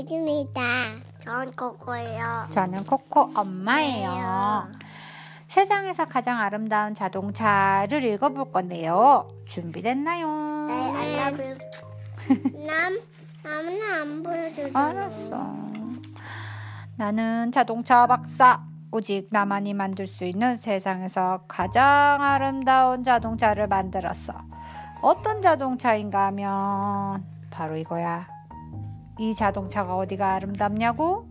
예주입니다. 전 코코예요. 저는 코코 엄마예요. 세상에서 가장 아름다운 자동차를 읽어볼 건데요. 준비됐나요? 네, 알라뷰. 나는 안 보여주잖아. 알았어. 나는 자동차 박사. 오직 나만이 만들 수 있는 세상에서 가장 아름다운 자동차를 만들었어. 어떤 자동차인가 하면 바로 이거야. 이 자동차가 어디가 아름답냐고?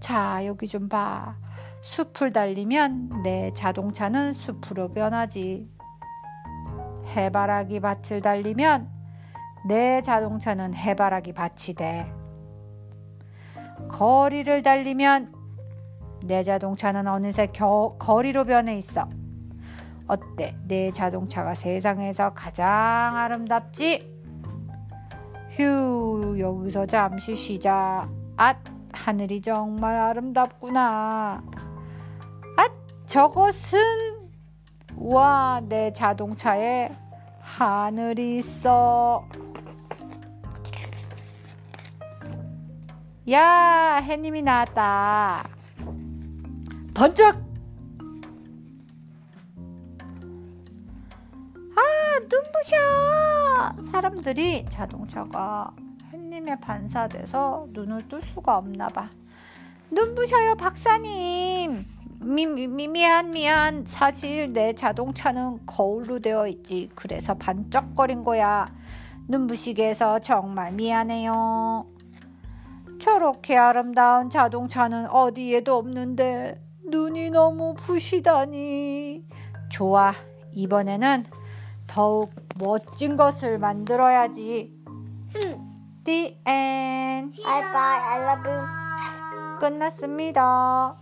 자, 여기 좀 봐. 숲을 달리면 내 자동차는 숲으로 변하지. 해바라기 밭을 달리면 내 자동차는 해바라기 밭이 돼. 거리를 달리면 내 자동차는 어느새 거리로 변해 있어. 어때? 내 자동차가 세상에서 가장 아름답지? 휴, 여기서 잠시 쉬자. 앗, 하늘이 정말 아름답구나. 앗, 저것은? 우와, 내 자동차에 하늘이 있어. 야, 해님이 나왔다. 번쩍! 아, 눈부셔! 사람들이 자동차가 해님에 반사돼서 눈을 뜰 수가 없나 봐. 눈부셔요, 박사님! 미안. 사실 내 자동차는 거울로 되어 있지. 그래서 반짝거린 거야. 눈부시게 해서 정말 미안해요. 저렇게 아름다운 자동차는 어디에도 없는데 눈이 너무 부시다니. 좋아, 이번에는 더욱 멋진 것을 만들어야지. The end. Bye bye. I love you. 끝났습니다.